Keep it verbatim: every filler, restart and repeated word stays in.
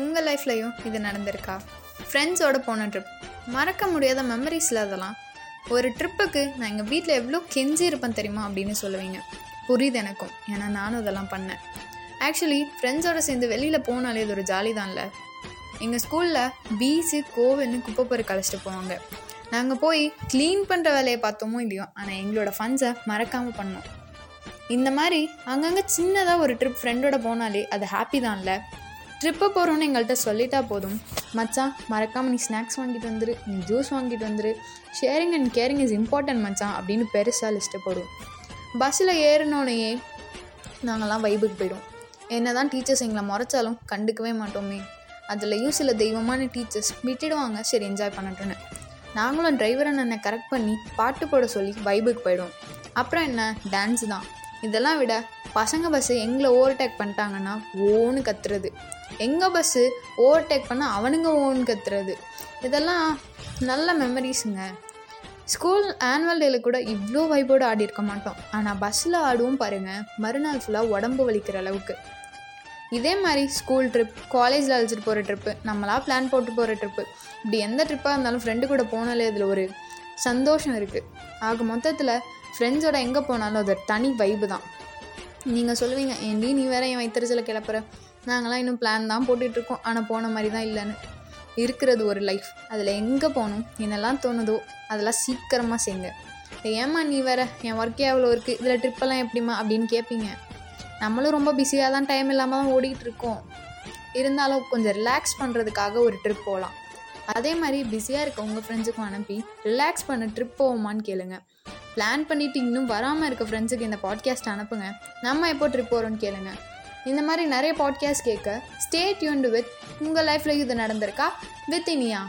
உங்கள் லைஃப்லையும் இது நடந்திருக்கா? ஃப்ரெண்ட்ஸோடு போன ட்ரிப் மறக்க முடியாத மெமரிஸில் அதெல்லாம். ஒரு ட்ரிப்புக்கு நான் எங்கள் வீட்டில் எவ்வளோ கெஞ்சி இருப்பேன் தெரியுமா அப்படின்னு சொல்லுவீங்க. புரியுது எனக்கும், ஏன்னா நானும் அதெல்லாம் பண்ணேன். ஆக்சுவலி ஃப்ரெண்ட்ஸோடு சேர்ந்து வெளியில் போனாலே இது ஒரு ஜாலி தான் இல்லை? எங்கள் ஸ்கூலில் பீச்சு கோவில்னு குப்பை பொறுக்க அழைச்சிட்டு போவாங்க. நாங்கள் போய் க்ளீன் பண்ணுற வேலையை பார்த்தோமோ இல்லையோ, ஆனால் எங்களோட ஃபன்ஸை மறக்காமல் பண்ணோம். இந்த மாதிரி அங்கங்கே சின்னதாக ஒரு ட்ரிப் ஃப்ரெண்டோட போனாலே அது ஹாப்பி தான் இல்லை? ட்ரிப்பை போகிறோன்னு எங்கள்கிட்ட சொல்லிட்டா போதும், மச்சான் மறக்காமல் நீ ஸ்நாக்ஸ் வாங்கிட்டு வந்துரு, நீ ஜூஸ் வாங்கிட்டு வந்துரு, sharing and caring is important மச்சான் அப்படின்னு பெருசாக லிஸ்ட்டு போடும். பஸ்ஸில் ஏறினோடனேயே நாங்கள்லாம் வைபுக்கு போயிடும். என்ன தான் டீச்சர்ஸ் எங்களை முறைச்சாலும் கண்டுக்கவே மாட்டோமே. அதுலேயும் சில தெய்வமான டீச்சர்ஸ் விட்டுடுவாங்க, சரி என்ஜாய் பண்ணட்டுன்னு. நாங்களும் டிரைவர் அண்ணனை கரெக்ட் பண்ணி பாட்டு போட சொல்லி வைபுக்கு போயிடுவோம். அப்புறம் என்ன, டான்ஸு தான். இதெல்லாம் விட பசங்க பஸ்ஸு எங்களை ஓவர்டேக் பண்ணிட்டாங்கன்னா ஓன்னு கத்துறது, எங்கள் பஸ்ஸு ஓவர்டேக் பண்ணால் அவனுங்க ஓன்னு கத்துறது, இதெல்லாம் நல்ல மெமரிஸுங்க. ஸ்கூல் ஆனுவல் டேயில் கூட இவ்வளோ வைபோடு ஆடி இருக்க மாட்டோம், ஆனால் பஸ்ஸில் ஆடுவோம் பாருங்கள், மறுநாள் ஃபுல்லாக உடம்பு வலிக்கிற அளவுக்கு. இதே மாதிரி ஸ்கூல் ட்ரிப், காலேஜில் அழைச்சிட்டு போகிற ட்ரிப்பு, நம்மளா பிளான் போட்டு போகிற ட்ரிப்பு, இப்படி எந்த ட்ரிப்பாக இருந்தாலும் ஃப்ரெண்டு கூட போனாலே அதில் ஒரு சந்தோஷம் இருக்குது. ஆக மொத்தத்தில் ஃப்ரெண்ட்ஸோட எங்கே போனாலும் அது ஒரு தனி வைபு தான். நீங்கள் சொல்லுவீங்க, ஏன்டி நீ வேற என் வைத்தறிச்சலை கிளப்புற, நாங்களாம் இன்னும் பிளான் தான் போட்டுட்ருக்கோம், ஆனால் போன மாதிரி தான் இல்லைன்னு. இருக்கிறது ஒரு லைஃப், அதில் எங்கே போகணும் என்னெல்லாம் தோணுதோ அதெல்லாம் சீக்கிரமாக செய்யுங்க. ஏம்மா நீ வேற என் ஒர்க்கே அவ்வளோ இருக்குது, இதில் ட்ரிப்பெல்லாம் எப்படிமா அப்படின்னு கேட்பீங்க. நம்மளும் ரொம்ப பிஸியாக தான், டைம் இல்லாமல் தான் ஓடிக்கிட்டுருக்கோம். இருந்தாலும் கொஞ்சம் ரிலாக்ஸ் பண்ணுறதுக்காக ஒரு ட்ரிப் போகலாம். அதே மாதிரி பிஸியாக இருக்க உங்கள் ஃப்ரெண்ட்ஸுக்கும் அனுப்பி ரிலாக்ஸ் பண்ண ட்ரிப் போவோமான்னு கேளுங்க. பிளான் பண்ணிவிட்டு இன்னும் வராமல் இருக்க ஃப்ரெண்ட்ஸுக்கு இந்த பாட்காஸ்ட் அனுப்புங்க. நம்ம எப்போ ட்ரிப் போகிறோன்னு கேளுங்க. இந்த மாதிரி நிறைய பாட்காஸ்ட் கேட்க ஸ்டே டியூன்டு வித் உங்கள் லைஃப்பில் இது நடந்திருக்கா வித் இனியா.